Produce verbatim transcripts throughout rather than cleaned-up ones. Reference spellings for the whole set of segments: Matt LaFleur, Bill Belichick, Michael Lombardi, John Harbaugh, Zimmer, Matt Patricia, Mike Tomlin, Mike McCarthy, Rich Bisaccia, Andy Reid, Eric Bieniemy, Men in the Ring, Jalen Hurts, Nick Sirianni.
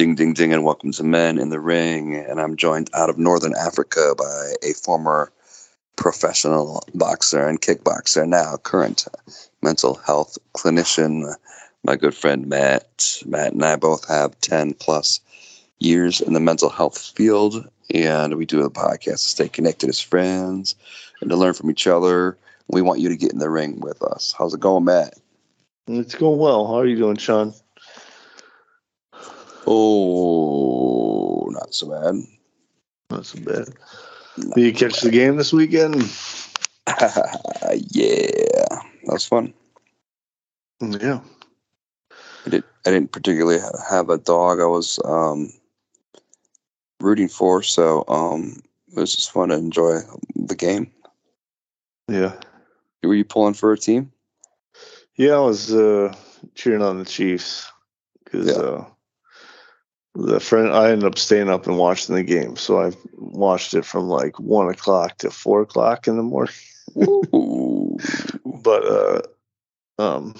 Ding, ding, ding, and welcome to Men in the Ring. And I'm joined out of Northern Africa by a former professional boxer and kickboxer, now current mental health clinician, my good friend Matt. Matt and I both have ten plus years in the mental health field, and we do a podcast to stay connected as friends and to learn from each other. We want you to get in the ring with us. How's it going, Matt? It's going well. How are you doing, Sean? Oh, not so bad. Not so bad. Not Did you catch bad. the game this weekend? Yeah, that was fun. Yeah. I, did, I didn't particularly have a dog I was um, rooting for, so um, it was just fun to enjoy the game. Yeah. Were you pulling for a team? Yeah, I was uh, cheering on the Chiefs because yeah. uh, the friend I ended up staying up and watching the game, so I watched it from like one o'clock to four o'clock in the morning. But uh, um,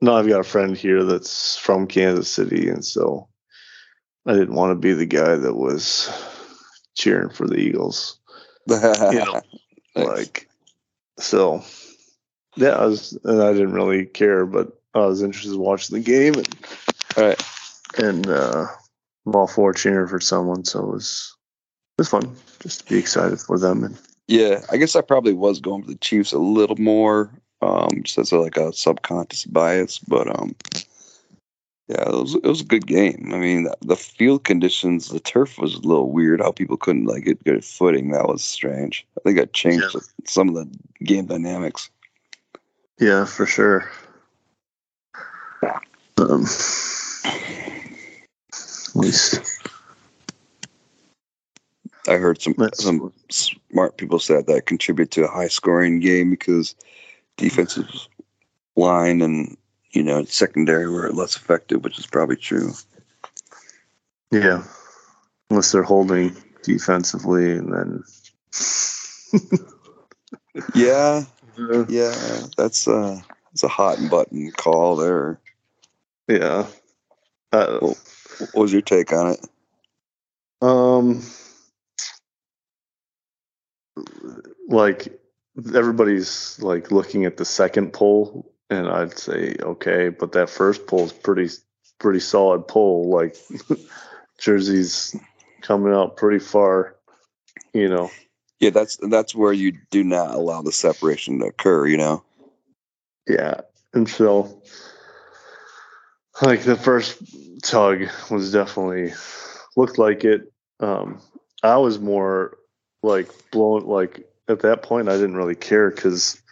no, I've got a friend here that's from Kansas City, and so I didn't want to be the guy that was cheering for the Eagles. You know, like so. Yeah, I was, and I didn't really care, but I was interested in watching the game, and all right, and. Uh, I'm all for cheering for someone, so it was, it was fun just to be excited for them. And yeah, I guess I probably was going for the Chiefs a little more, um, just as a, like a subconscious bias. But um, yeah, it was it was a good game. I mean, the field conditions, the turf was a little weird. How people couldn't like get good footing, that was strange. I think that changed yeah. some of the game dynamics. Yeah, for sure. Um. At least I heard some some smart people said that contribute to a high scoring game because defensive line and you know secondary were less effective, which is probably true. Yeah, unless they're holding defensively, and then yeah, yeah, that's uh that's a hot button call there. Yeah. Uh, well, what was your take on it? Um, like everybody's like looking at the second poll, and I'd say okay, but that first poll is pretty, pretty solid poll. Like Jersey's coming out pretty far, you know. Yeah, that's that's where you do not allow the separation to occur, you know. Yeah, and so. Like the first tug was definitely looked like it. Um, I was more like blown. Like at that point, I didn't really care because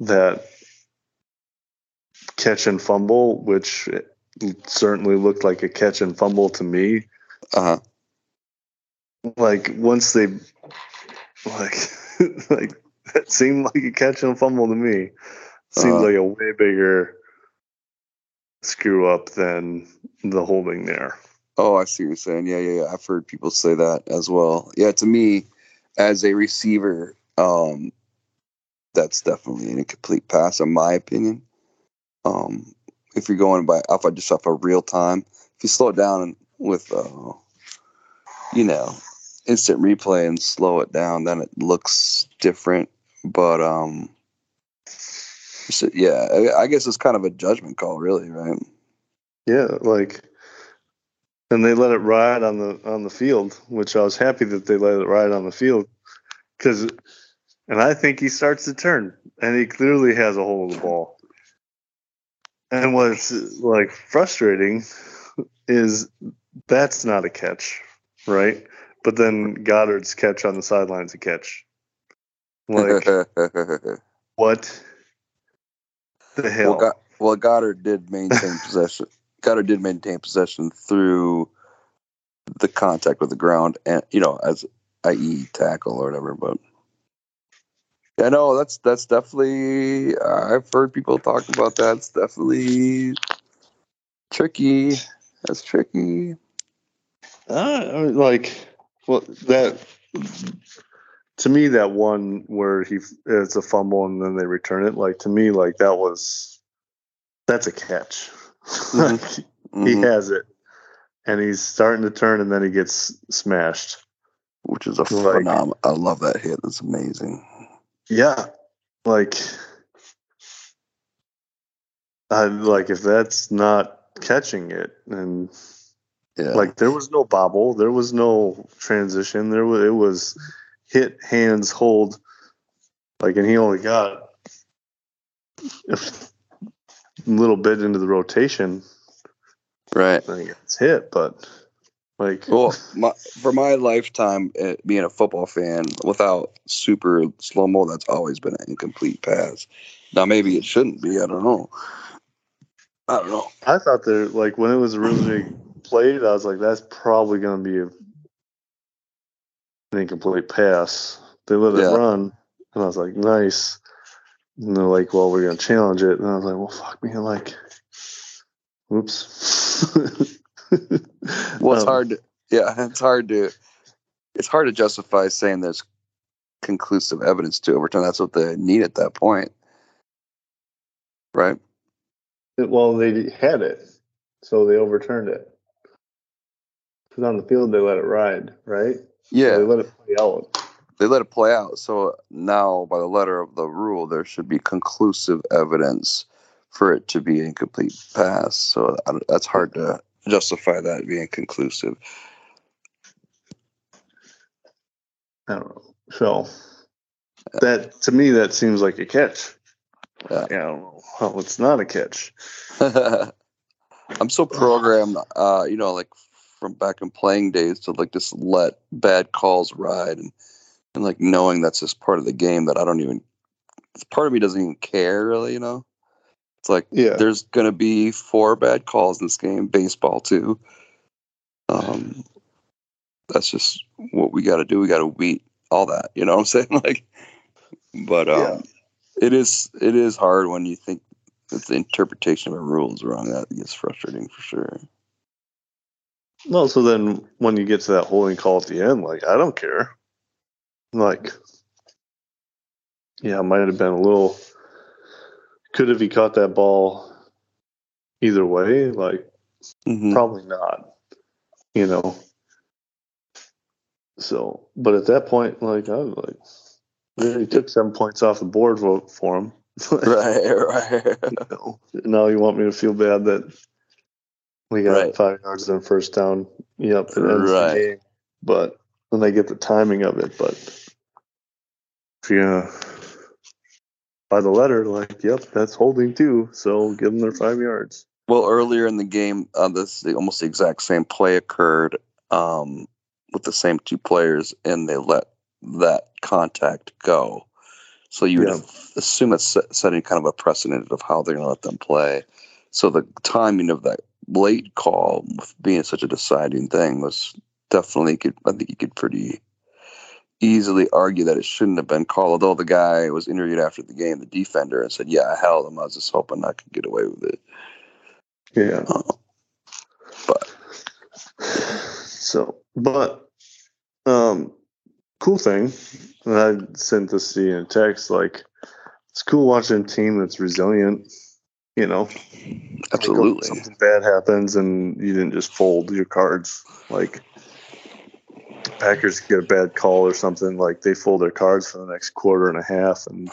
that catch and fumble, which certainly looked like a catch and fumble to me. Uh-huh. Like once they, like, like that seemed like a catch and fumble to me. It seemed uh-huh. like a way bigger screw up than the holding there. Oh, I see what you're saying. Yeah, yeah, yeah. I've heard people say that as well. Yeah, to me, as a receiver, um, that's definitely an incomplete pass, in my opinion. Um, if you're going by off, I just off a real time. If you slow down with, uh, you know, instant replay and slow it down, then it looks different. But um. So, yeah, I guess it's kind of a judgment call, really, right? Yeah, like, and they let it ride on the on the field, which I was happy that they let it ride on the field, because, and I think he starts to turn, and he clearly has a hold of the ball. And what's like frustrating is that's not a catch, right? But then Goddard's catch on the sideline's a catch. Like, what? The hell? Well, God, well, Goddard did maintain possession. Goddard did maintain possession through the contact with the ground, and you know, as that is tackle or whatever. But I yeah, know that's that's definitely. I've heard people talk about that. It's definitely tricky. That's tricky. Uh, like, well, that to me, that one where he it's a fumble and then they return it. Like to me, like that was that's a catch. Mm-hmm. He mm-hmm. has it, and he's starting to turn, and then he gets smashed, which is a phenomenal. I love that hit. That's amazing. Yeah, like, I like if that's not catching it, and yeah, like there was no bobble, there was no transition, there was it was hit, hands, hold, like, and he only got a little bit into the rotation. Right. I think it's hit, but like, well, my, for my lifetime, it, being a football fan, without super slow mo, that's always been an incomplete pass. Now, maybe it shouldn't be. I don't know. I don't know. I thought there, like, when it was originally played, I was like, that's probably going to be a, an incomplete pass. They let it yeah. run, and I was like, nice. And they're like, well, we're going to challenge it. And I was like, well, fuck me. Like, oops. Well, it's um, hard to, yeah, it's hard to, it's hard to justify saying there's conclusive evidence to overturn. That's what they need at that point. Right. Well, they had it, so they overturned it. Because on the field, they let it ride, right? Yeah. So they let it play out. They let it play out. So now, by the letter of the rule, there should be conclusive evidence for it to be an incomplete pass. So that's hard to justify that being conclusive. I don't know. So that, to me, that seems like a catch. Yeah, I don't know. Well, it's not a catch. I'm so programmed, uh, you know, like from back in playing days, to like just let bad calls ride, and, and like knowing that's just part of the game that I don't even, part of me doesn't even care really, you know? It's like, yeah, there's going to be four bad calls in this game, baseball too. Um, that's just what we got to do. We got to beat all that, you know what I'm saying? Like, but, um, yeah. It is it is hard when you think that the interpretation of a rule is wrong. That gets frustrating for sure. No, so then when you get to that holding call at the end, like, I don't care. Like, yeah, it might have been a little, could have he caught that ball either way? Like, mm-hmm. Probably not, you know. So, but at that point, like, I was like, he took seven points off the board vote for him. Right, right. You know, now you want me to feel bad that we got right. five yards on first down. Yep, it ends right. the game. But when they get the timing of it, but if you're gonna, by the letter, like, yep, that's holding too. So give them their five yards. Well, earlier in the game, uh, this the, almost the exact same play occurred um, with the same two players, and they let that contact go. So you would yeah. assume it's setting kind of a precedent of how they're going to let them play. So the timing of that late call being such a deciding thing was definitely, could, I think you could pretty easily argue that it shouldn't have been called, although the guy was interviewed after the game, the defender, and said, yeah, I held him. I was just hoping I could get away with it. Yeah. Uh, but. So, but, um, cool thing, and I sent this to you in a text, like, it's cool watching a team that's resilient, you know? Absolutely. Like, something bad happens, and you didn't just fold your cards. Like, Packers get a bad call or something, like, they fold their cards for the next quarter and a half, and,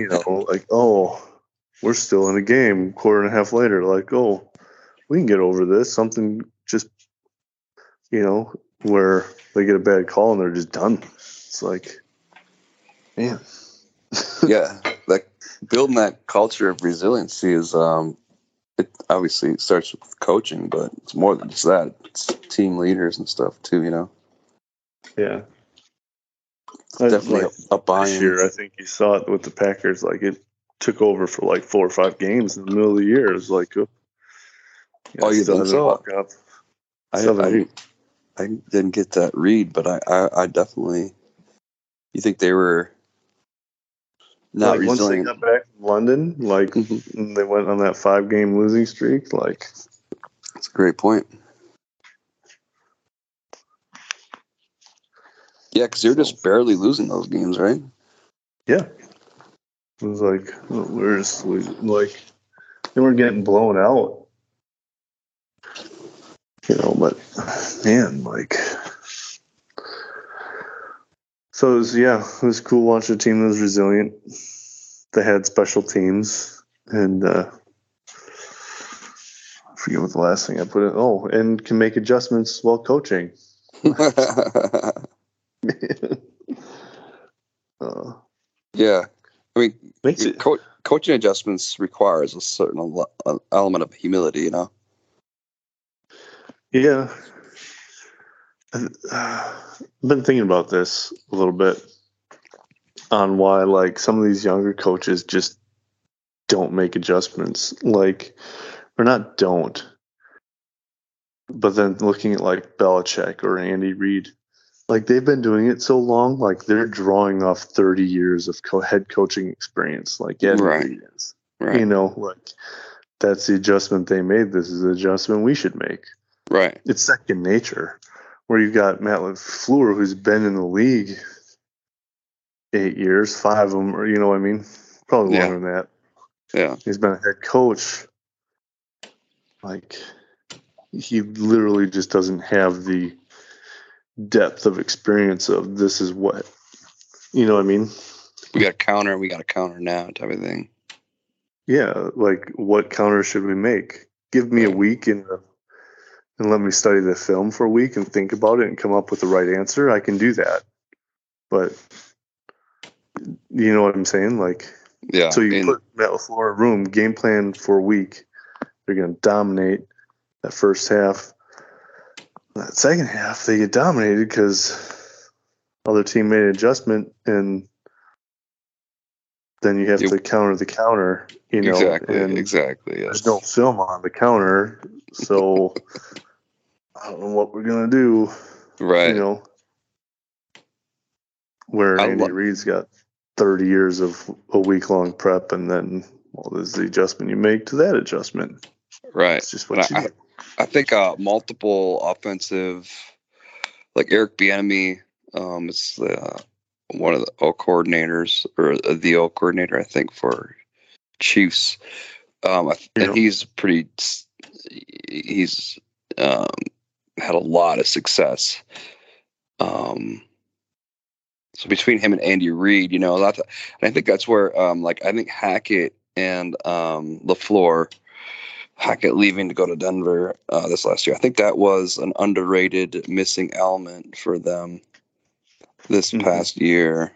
you know, like, oh, we're still in a game quarter and a half later. Like, oh, we can get over this. Something just, you know, where they get a bad call and they're just done. It's like, man. Yeah. Like, building that culture of resiliency is, um, it obviously starts with coaching, but it's more than just that. It's team leaders and stuff too, you know? Yeah. It's definitely like a, a buy-in. This year, I think you saw it with the Packers. Like, it took over for like four or five games in the middle of the year. It was like, oh, yeah, oh you think so? Walk up. I didn't. I didn't get that read, but I, I, I definitely. You think they were not like resilient. Once they got back from London, like mm-hmm. they went on that five-game losing streak. Like, that's a great point. Yeah, because they're just barely losing those games, right? Yeah, it was like, well, we're just losing. Like, they weren't getting blown out. you know, but man, like, so it was, yeah, it was cool watching a team that was resilient. They had special teams, and uh, I forget what the last thing I put in. Oh, and can make adjustments while coaching. uh, yeah, I mean, makes it, co- coaching adjustments requires a certain element of humility, you know. Yeah, I've been thinking about this a little bit on why, like, some of these younger coaches just don't make adjustments, like, or not don't. But then looking at, like, Belichick or Andy Reid, like, they've been doing it so long, like, they're drawing off thirty years of co- head coaching experience, like, Andy right. Reid is. Right. You know, like, that's the adjustment they made. This is the adjustment we should make. Right. It's second nature. Where you've got Matt LaFleur, who's been in the league eight years, five of them, or, you know what I mean? Probably yeah. longer than that. Yeah. He's been a head coach. Like, he literally just doesn't have the depth of experience of this is what, you know what I mean? We got a counter, we got a counter now type of thing. Yeah. Like, what counter should we make? Give me yeah. a week in the and let me study the film for a week and think about it and come up with the right answer, I can do that. But you know what I'm saying? Like, yeah. So you and, put Matt LaFleur in a room, game plan for a week. They're going to dominate that first half. That second half, they get dominated because other team made an adjustment, and then you have you, to counter the counter. You know, exactly. And exactly. Yes. There's no film on the counter. So I don't know what we're gonna do, right? You know, where I Andy lo- Reid's got thirty years of a week-long prep, and then well, there's the adjustment you make to that adjustment, right? It's just what and you I, do. I think uh, multiple offensive, like Eric Bieniemy, um, is uh, one of the O coordinators or the O coordinator, I think, for Chiefs, um, and yeah. he's pretty. He's um, had a lot of success. Um, so between him and Andy Reid, you know, a lot of, and I think that's where, um, like, I think Hackett and um, LaFleur, Hackett leaving to go to Denver uh, this last year, I think that was an underrated missing element for them this mm-hmm. past year.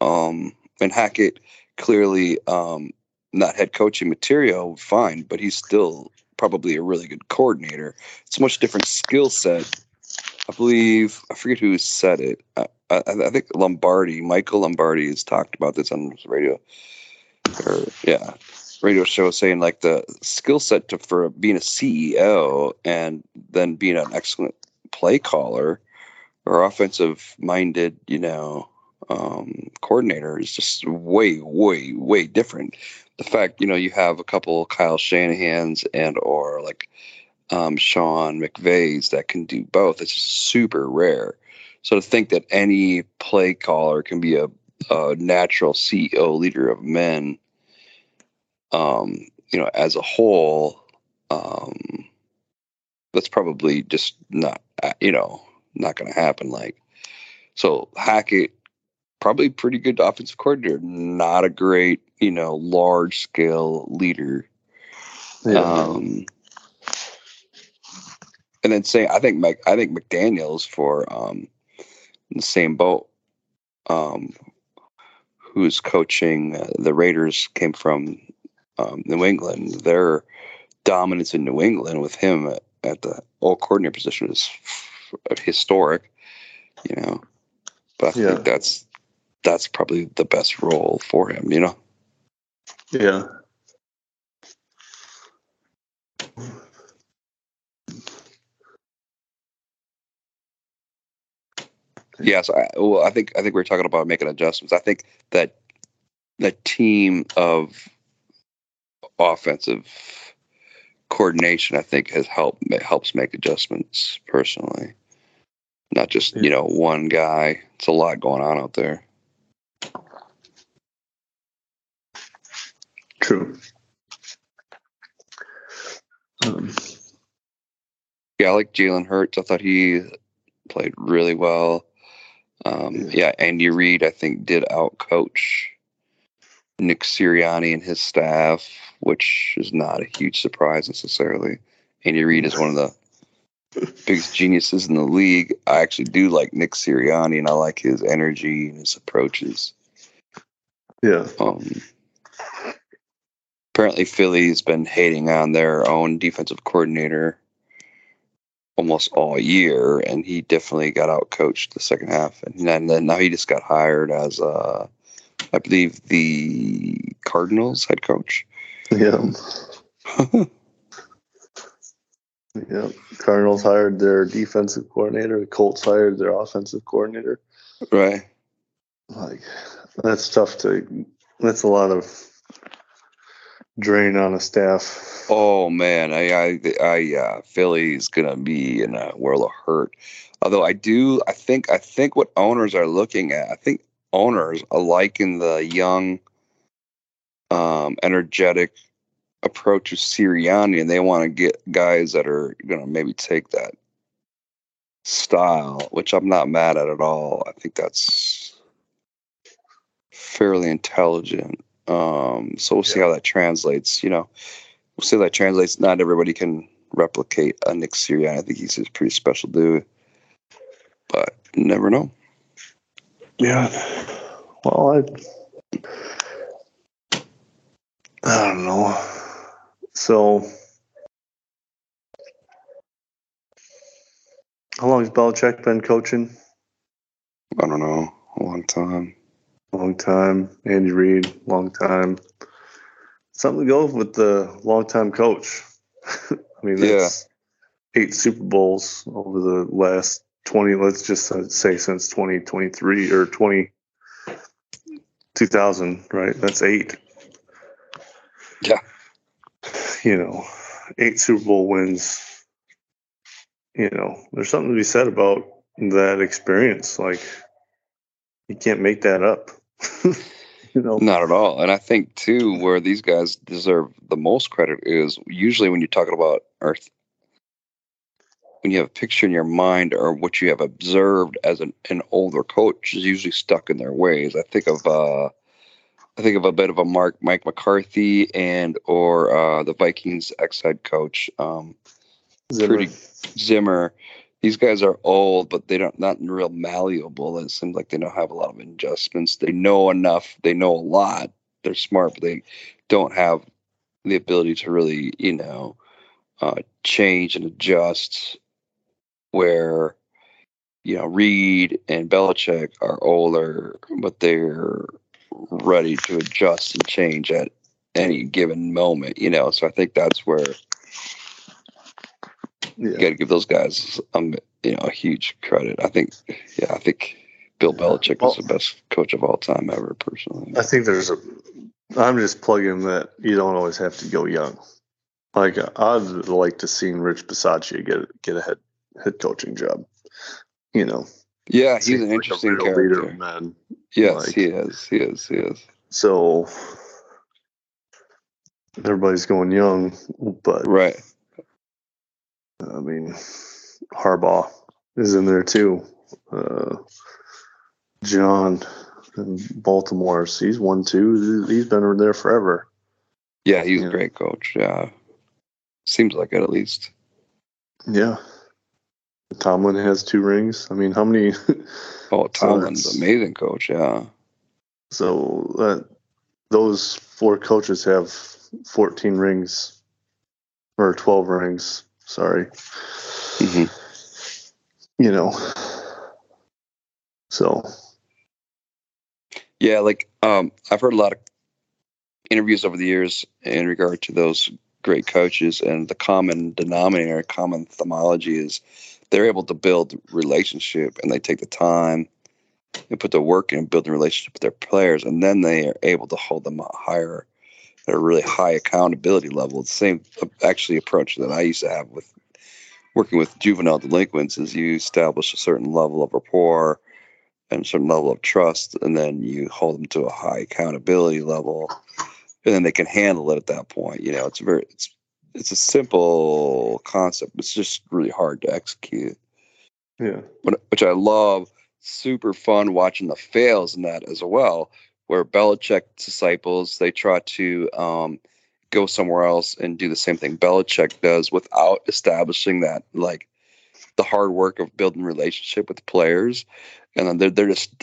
Um, and Hackett clearly um, not head coaching material, fine, but he's still probably a really good coordinator. It's a much different skill set. I believe, I forget who said it. I, I, I think Lombardi, Michael Lombardi has talked about this on his radio or yeah, radio show, saying like the skill set to, for being a C E O and then being an excellent play caller or offensive minded, you know, um, coordinator is just way, way, way different. The fact, you know, you have a couple Kyle Shanahan's and or like um, Sean McVay's that can do both. It's super rare. So to think that any play caller can be a, a natural C E O, leader of men, um, you know, as a whole, um, that's probably just not, you know, not going to happen. Like, so Hackett, probably pretty good offensive coordinator, not a great, you know, large scale leader. Yeah. Um, and then say, I think Mike, I think McDaniel's for um, in the same boat, um, who's coaching uh, the Raiders, came from um, New England. Their dominance in New England with him at, at the old coordinator position is historic, you know, but I yeah. think that's, that's probably the best role for him, you know? Yeah. Yeah. So I, well, I think, I think we we're talking about making adjustments. I think that the team of offensive coordination, I think has helped, helps make adjustments personally, not just, yeah. you know, one guy. It's a lot going on out there. True. Um, yeah, I like Jalen Hurts. I thought he played really well. Um, yeah. yeah, Andy Reid, I think, did outcoach Nick Sirianni and his staff, which is not a huge surprise necessarily. Andy Reid is one of the biggest geniuses in the league. I actually do like Nick Sirianni, and I like his energy and his approaches. Yeah. Um, apparently, Philly's been hating on their own defensive coordinator almost all year, and he definitely got outcoached the second half. And then now he just got hired as, uh, I believe, the Cardinals head coach. Yeah. Yeah, Cardinals hired their defensive coordinator. The Colts hired their offensive coordinator. Right. Like, that's tough to – that's a lot of drain on a staff. Oh, man. I, I, I uh, Philly's going to be in a world of hurt. Although I do – I think I think what owners are looking at – I think owners are liking the young, um, energetic – approach of Sirianni, and they want to get guys that are going to maybe take that style, which I'm not mad at at all. I think that's fairly intelligent. Um, so we'll yeah. see how that translates. You know, we'll see how that translates. Not everybody can replicate a Nick Sirianni. I think he's a pretty special dude, but you never know. Yeah. Well, I, I don't know. So, how long has Belichick been coaching? I don't know. A long time. Long time. Andy Reid, long time. Something to go with the long-time coach. I mean, that's yeah. eight Super Bowls over the last twenty, let's just say since twenty twenty-three or twenty, two thousand, right? That's eight. Yeah. You know, eight Super Bowl wins. You know, there's something to be said about that experience. Like, you can't make that up. You know, not at all. And I think too, where these guys deserve the most credit is usually when you're talking about Earth, when you have a picture in your mind or what you have observed as an, an older coach is usually stuck in their ways. I think of. Uh, I think of a bit of a Mark Mike McCarthy and or uh, the Vikings ex-head coach um, Zimmer. Pretty, Zimmer. These guys are old, but they don't not real malleable. It seems like they don't have a lot of adjustments. They know enough. They know a lot. They're smart, but they don't have the ability to really, you know, uh, change and adjust. Where, you know, Reid and Belichick are older, but they're ready to adjust and change at any given moment, you know. So I think that's where yeah. you got to give those guys, um, you know, a huge credit. I think, yeah, I think Bill Belichick well, is the best coach of all time ever, personally. I think there's a. I'm just plugging that you don't always have to go young. Like I'd like to see Rich Bisaccia get get a head head coaching job. You know. Yeah, he's an interesting like character. Leader of men. Yes, like, he is. He is. He is. So everybody's going young, but right. I mean, Harbaugh is in there too. Uh, John in Baltimore, so he's one too. He's been there forever. Yeah, he's yeah. a great coach. Yeah, seems like it at least. Yeah. Tomlin has two rings. I mean, how many? Oh, Tomlin's an amazing coach, yeah. So uh, those four coaches have fourteen rings, or twelve rings, sorry. Mm-hmm. You know. So. Yeah, like, um, I've heard a lot of interviews over the years in regard to those great coaches, and the common denominator, common themology is they're able to build relationship, and they take the time and put the work in and build a relationship with their players. And then they are able to hold them higher at a really high accountability level. The same actually approach that I used to have with working with juvenile delinquents is you establish a certain level of rapport and a certain level of trust, and then you hold them to a high accountability level, and then they can handle it at that point. You know, it's very, it's it's a simple concept. It's just really hard to execute. Yeah, but, which I love. Super fun watching the fails in that as well, where Belichick disciples, they try to um, go somewhere else and do the same thing Belichick does without establishing that, like, the hard work of building relationship with players. And then they're, they're just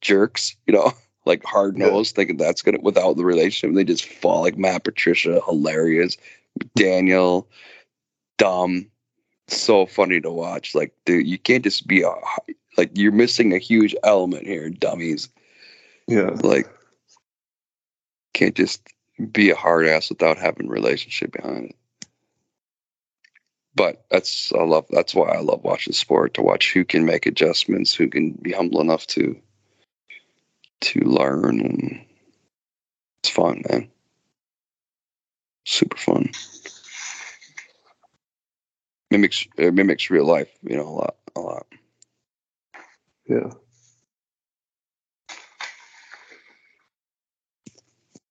jerks, you know, like hard nosed, yeah. thinking that's going to, without the relationship, they just fall like Matt Patricia, hilarious, Daniel, dumb, so funny to watch. Like, dude, you can't just be a, like, you're missing a huge element here, dummies. Yeah. Like, can't just be a hard ass without having a relationship behind it. But that's I love. That's why I love watching sport, to watch who can make adjustments, who can be humble enough to to learn. And it's fun, man. Super fun. Mimics it mimics real life, you know, a lot, a lot. Yeah.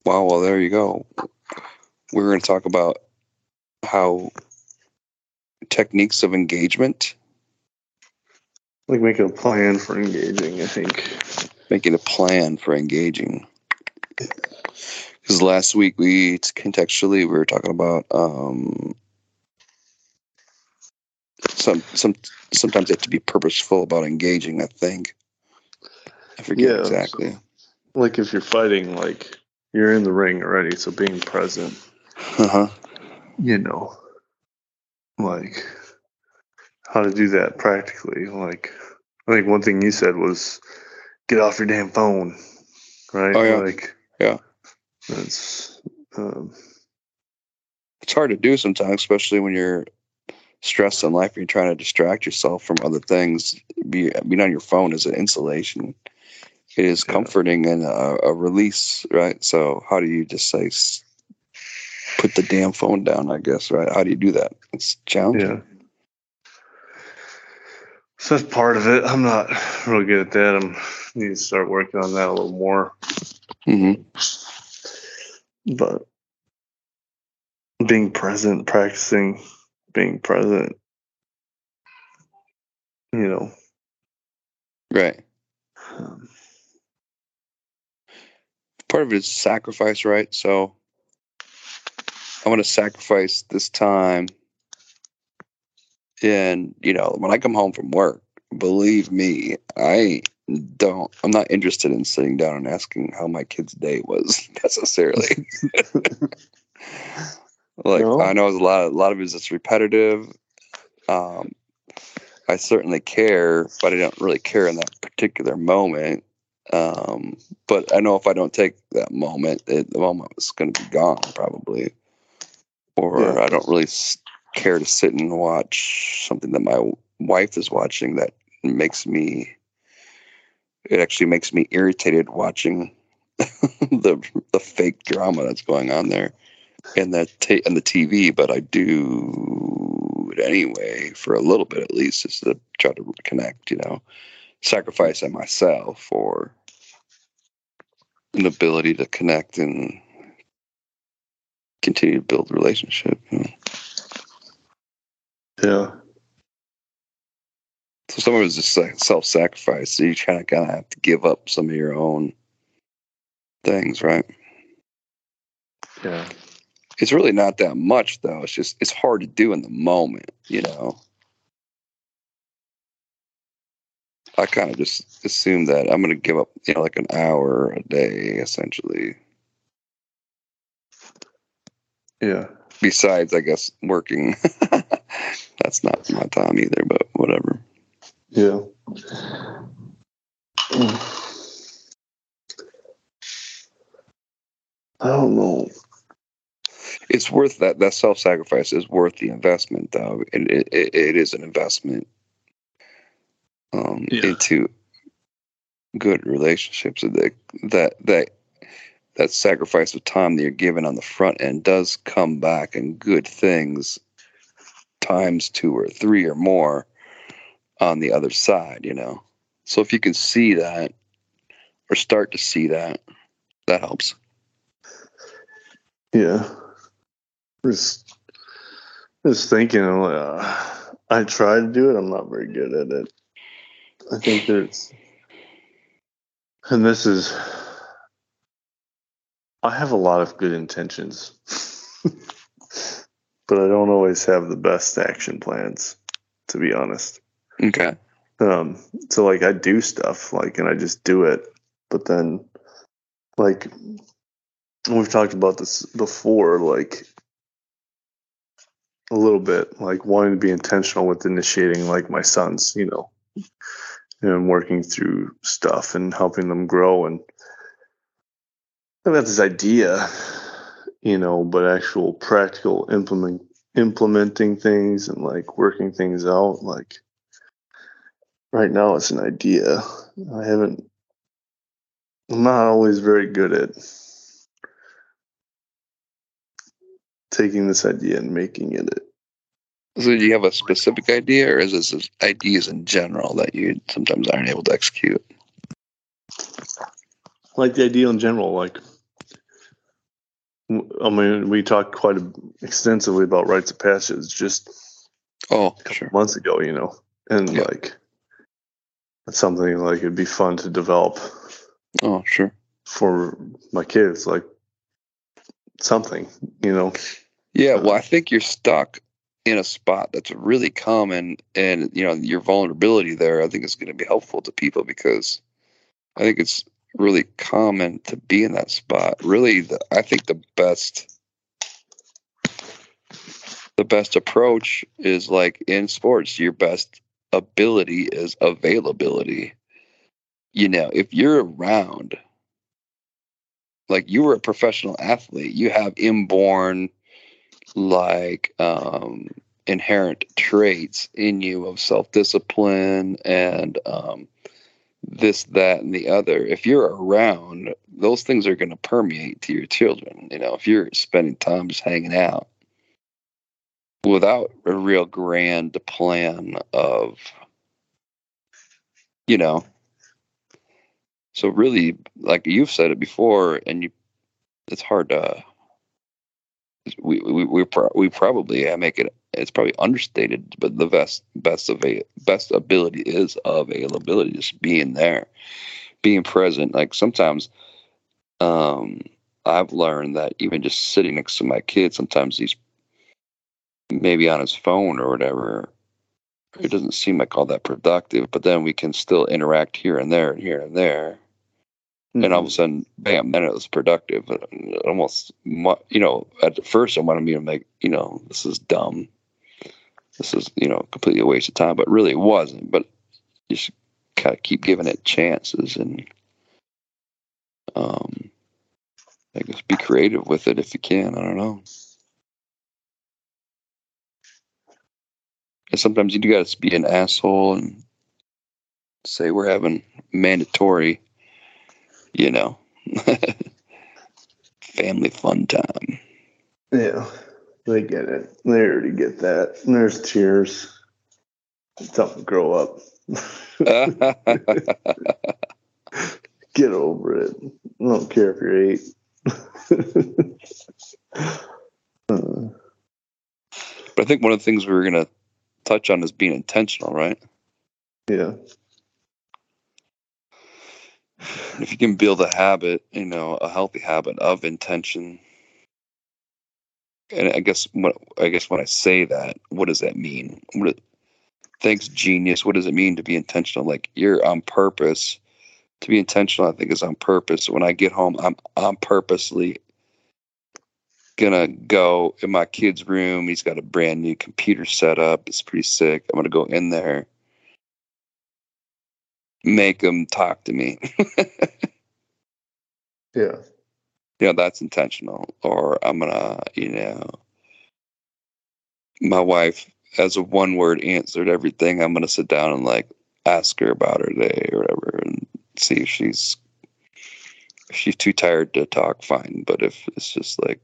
Wow. Well, there you go. We're going to talk about how. Techniques of engagement, like making a plan for engaging. I think making a plan for engaging, because last week we contextually we were talking about um, some some sometimes you have to be purposeful about engaging. I think I forget yeah, exactly. So, like if you're fighting, like you're in the ring already, so being present. Uh huh. You know. Like how to do that practically. Like I think one thing you said was get off your damn phone, right? Oh, yeah. Like yeah, that's um, it's hard to do sometimes, especially when you're stressed in life and you're trying to distract yourself from other things. Be, being on your phone is an insulation. It is yeah. comforting and a, a release, right? So how do you just say? Put the damn phone down, I guess, right? How do you do that? It's challenging. Yeah. So that's part of it. I'm not real good at that. I'm, I need to start working on that a little more. Mm-hmm. But being present, practicing, being present, you know. Right. Um, part of it is sacrifice, right? So I want to sacrifice this time. And, you know, when I come home from work, believe me, I don't, I'm not interested in sitting down and asking how my kid's day was necessarily. like, no. I know a lot, of, a lot of it is just repetitive. Um, I certainly care, but I don't really care in that particular moment. Um, but I know if I don't take that moment, it, the moment is going to be gone probably. Or yeah. I don't really care to sit and watch something that my wife is watching that makes me, it actually makes me irritated watching the the fake drama that's going on there and that t- and the T V. But I do it anyway for a little bit at least, just to try to connect, you know, sacrificing myself for an ability to connect and continue to build a relationship. You know? Yeah. So some of it's just like self-sacrifice. So you kind of kind of have to give up some of your own things, right? Yeah. It's really not that much, though. It's just it's hard to do in the moment, you know. I kind of just assume that I'm going to give up, you know, like an hour a day, essentially. Yeah. Besides, I guess, working. That's not my time either, but whatever. Yeah. I don't know. It's worth that. That self-sacrifice is worth the investment, though. And it, it, it is an investment um, yeah. into good relationships that that that. That sacrifice of time that you're given on the front end does come back in good things times two or three or more on the other side, you know? So if you can see that or start to see that, that helps. Yeah. Just Just thinking, uh, I try to do it. I'm not very good at it. I think there's, and this is, I have a lot of good intentions, but I don't always have the best action plans, to be honest. Okay. Um, so like I do stuff like, and I just do it, but then like we've talked about this before, like a little bit, like wanting to be intentional with initiating like my sons, you know, and working through stuff and helping them grow. And I've got this idea, you know, but actual practical implement implementing things and like working things out, like right now it's an idea. I haven't, I'm not always very good at taking this idea and making it. So do you have a specific idea, or is this ideas in general that you sometimes aren't able to execute? Like the idea in general, like, I mean, we talked quite extensively about rites of passage just oh, a couple sure. months ago, you know, and yeah. like, it's something like it'd be fun to develop. Oh, sure. For my kids, like something, you know. Yeah, well, I think you're stuck in a spot that's really common, and you know your vulnerability there. I think is going to be helpful to people because I think it's really common to be in that spot. Really, the, I think the best, the best approach is like in sports, your best ability is availability. You know, if you're around, like you were a professional athlete, you have inborn, like um, inherent traits in you of self-discipline and um, this, that, and the other. If you're around, those things are going to permeate to your children. You know, if you're spending time just hanging out without a real grand plan of, you know. So really, like you've said it before, and you, it's hard to. We we we, pro- we probably make it. It's probably understated, but the best best of a, best ability is availability. Just being there, being present. Like sometimes, um, I've learned that even just sitting next to my kid, sometimes he's maybe on his phone or whatever. It doesn't seem like all that productive, but then we can still interact here and there and here and there. Mm-hmm. And all of a sudden, bam, then it was productive. Almost, you know, at first I wanted me to make, you know, this is dumb. This is, you know, completely a waste of time, but really it wasn't. But you just kind of keep giving it chances and, um, I guess be creative with it if you can. I don't know. And sometimes you do got to be an asshole and say we're having mandatory, you know, family fun time. Yeah, they get it. They already get that. And there's tears. It's tough to grow up. Get over it. I don't care if you're eight. uh. But I think one of the things we were going to touch on is being intentional, right? Yeah. If you can build a habit, you know, a healthy habit of intention. And I guess when, I guess when I say that, what does that mean? What, thanks, genius. What does it mean to be intentional? Like you're on purpose. To be intentional, I think, is on purpose. When I get home, I'm I'm purposely gonna go in my kid's room. He's got a brand new computer set up. It's pretty sick. I'm gonna go in there, make him talk to me. Yeah, you know, that's intentional. Or I'm gonna, you know, my wife as a one word answered everything. I'm gonna sit down and like ask her about her day or whatever and see if she's if she's too tired to talk, fine. But if it's just like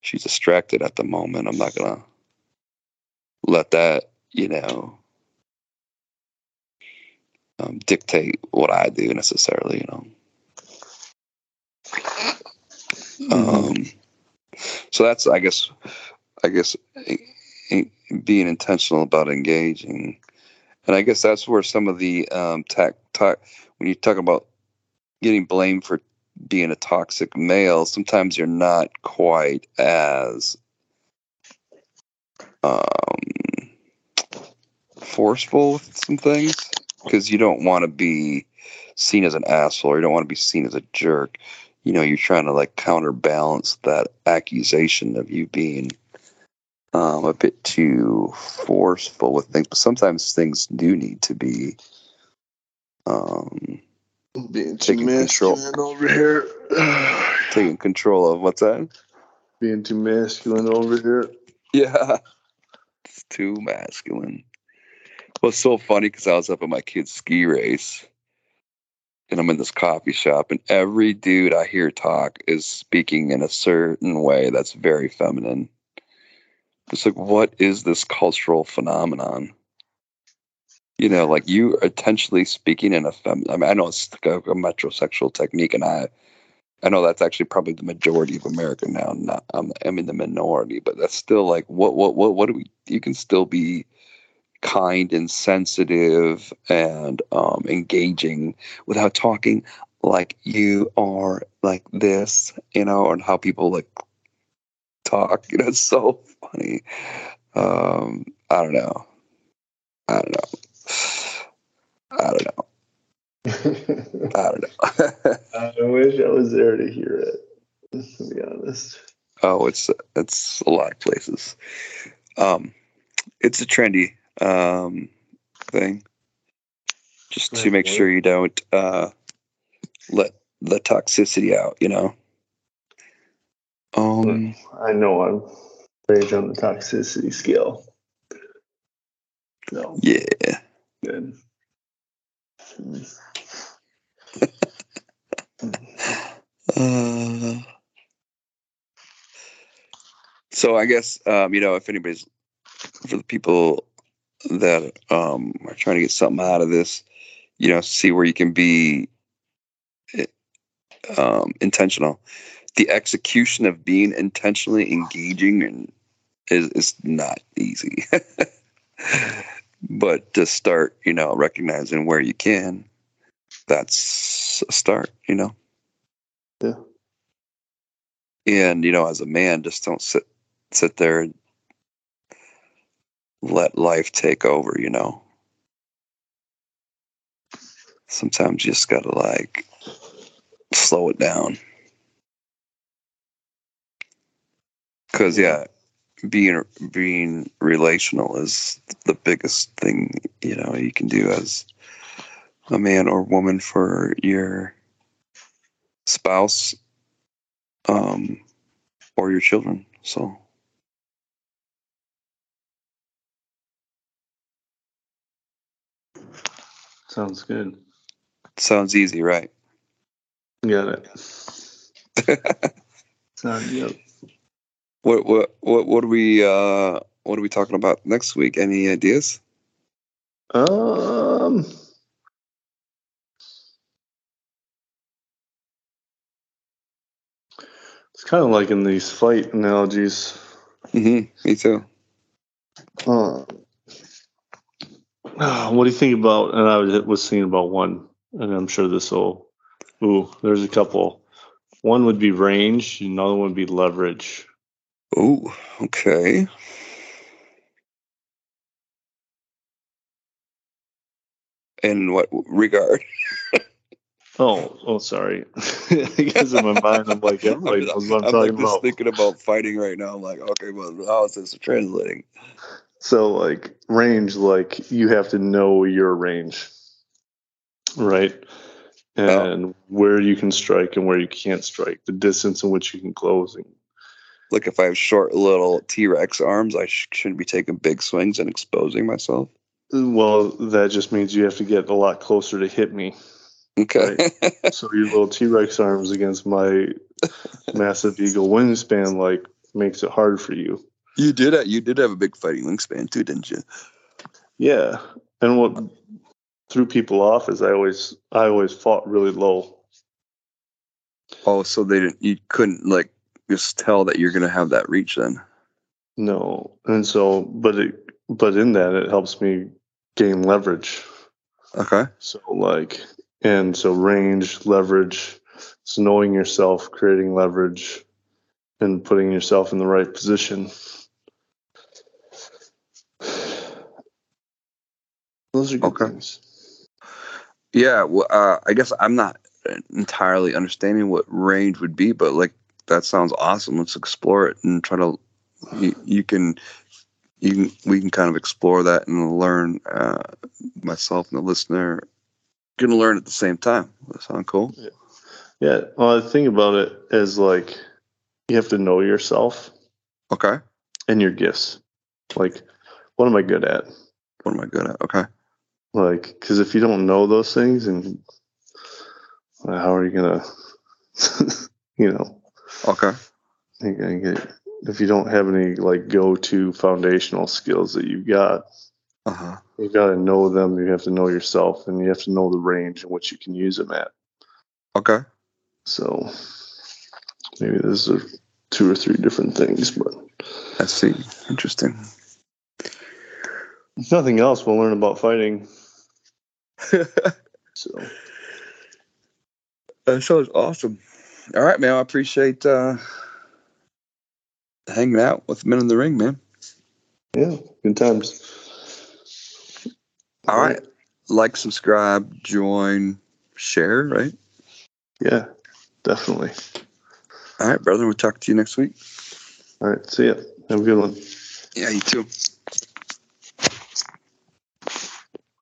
she's distracted at the moment, I'm not going to let that, you know, um, dictate what I do necessarily, you know. Mm-hmm. Um, so that's, I guess, I guess being intentional about engaging. And I guess that's where some of the um, tac, tac, when you talk about getting blamed for being a toxic male, sometimes you're not quite as um, forceful with some things because you don't want to be seen as an asshole or you don't want to be seen as a jerk. You know, you're trying to like counterbalance that accusation of you being um, a bit too forceful with things. But sometimes things do need to be um, being too masculine over here. Taking control of what's that? Being too masculine over here. Yeah, it's too masculine. Well, it's so funny because I was up at my kid's ski race, and I'm in this coffee shop, and every dude I hear talk is speaking in a certain way that's very feminine. It's like, what is this cultural phenomenon? You know, like you intentionally speaking in a feminine. I mean, I know it's like a, a metrosexual technique, and I, I know that's actually probably the majority of America now. Not, I'm, I'm in the minority, but that's still like, what, what, what, what do we? You can still be kind and sensitive and um, engaging without talking like you are like this, you know, and how people like talk. You know, it's so funny. Um, I don't know. I don't know. I don't know. I don't know. I wish I was there to hear it, to be honest. Oh, it's, it's a lot of places. Um, it's a trendy um thing just to make sure you don't uh let the toxicity out, you know. um I know I'm rage on the toxicity scale. No. Yeah, good. uh, so I guess um you know, if anybody's, for the people that um, are trying to get something out of this, you know, see where you can be um, intentional. The execution of being intentionally engaging and is, is not easy, but to start, you know, recognizing where you can, that's a start, you know? Yeah. And, you know, as a man, just don't sit, sit there and let life take over, you know. Sometimes you just gotta like slow it down. Cause yeah, being being relational is the biggest thing, you know, you can do as a man or woman for your spouse, um, or your children. So sounds good. Sounds easy, right? Got it. Sounds good. What what what what are we uh, what are we talking about next week? Any ideas? Um, it's kind of like in these fight analogies. Mm-hmm. Me too. Um. What do you think about, and I was thinking about one, and I'm sure this will, ooh, there's a couple. One would be range, another one would be leverage. Ooh, okay. In what regard? oh, oh, sorry. Because in my mind, I'm like, everybody knows what I'm, I'm talking like just about. Thinking about fighting right now. I'm like, okay, well, how is this translating? So, like, range, like, you have to know your range, right? And oh. where you can strike and where you can't strike, the distance in which you can close. And like, if I have short little T-Rex arms, I sh- shouldn't be taking big swings and exposing myself? Well, that just means you have to get a lot closer to hit me. Okay. Right? So your little T-Rex arms against my massive eagle wingspan, like, makes it hard for you. You did have, you did have a big fighting wingspan too, didn't you? Yeah, and what threw people off is I always I always fought really low. Oh, so they didn't, you couldn't like just tell that you're gonna have that reach then? No. And so, but it, but in that, it helps me gain leverage. Okay. So like, and so range, leverage, it's knowing yourself, creating leverage, and putting yourself in the right position. Those are good okay. things. Yeah. Well, uh, I guess I'm not entirely understanding what range would be, but like, that sounds awesome. Let's explore it and try to, you, you can, you can, we can kind of explore that and learn, uh, myself and the listener going to learn at the same time. That sounds cool. Yeah. Yeah. Well, I think about it as like, you have to know yourself. Okay. And your gifts. Like, what am I good at? What am I good at? Okay. Like, cause if you don't know those things, and uh, how are you going to, you know, okay. If you don't have any like go-to foundational skills that you've got, uh-huh. you've got to know them. You have to know yourself, and you have to know the range in which you can use them at. Okay. So maybe those are two or three different things, but I see. Interesting. If nothing else, we'll learn about fighting. So that sounds awesome. All right, man. I appreciate uh, hanging out with Men in the Ring, man. Yeah, good times. All, All right. right. Like, subscribe, join, share, right? Yeah, definitely. All right, brother. We'll talk to you next week. All right. See ya. Have a good one. Yeah, you too.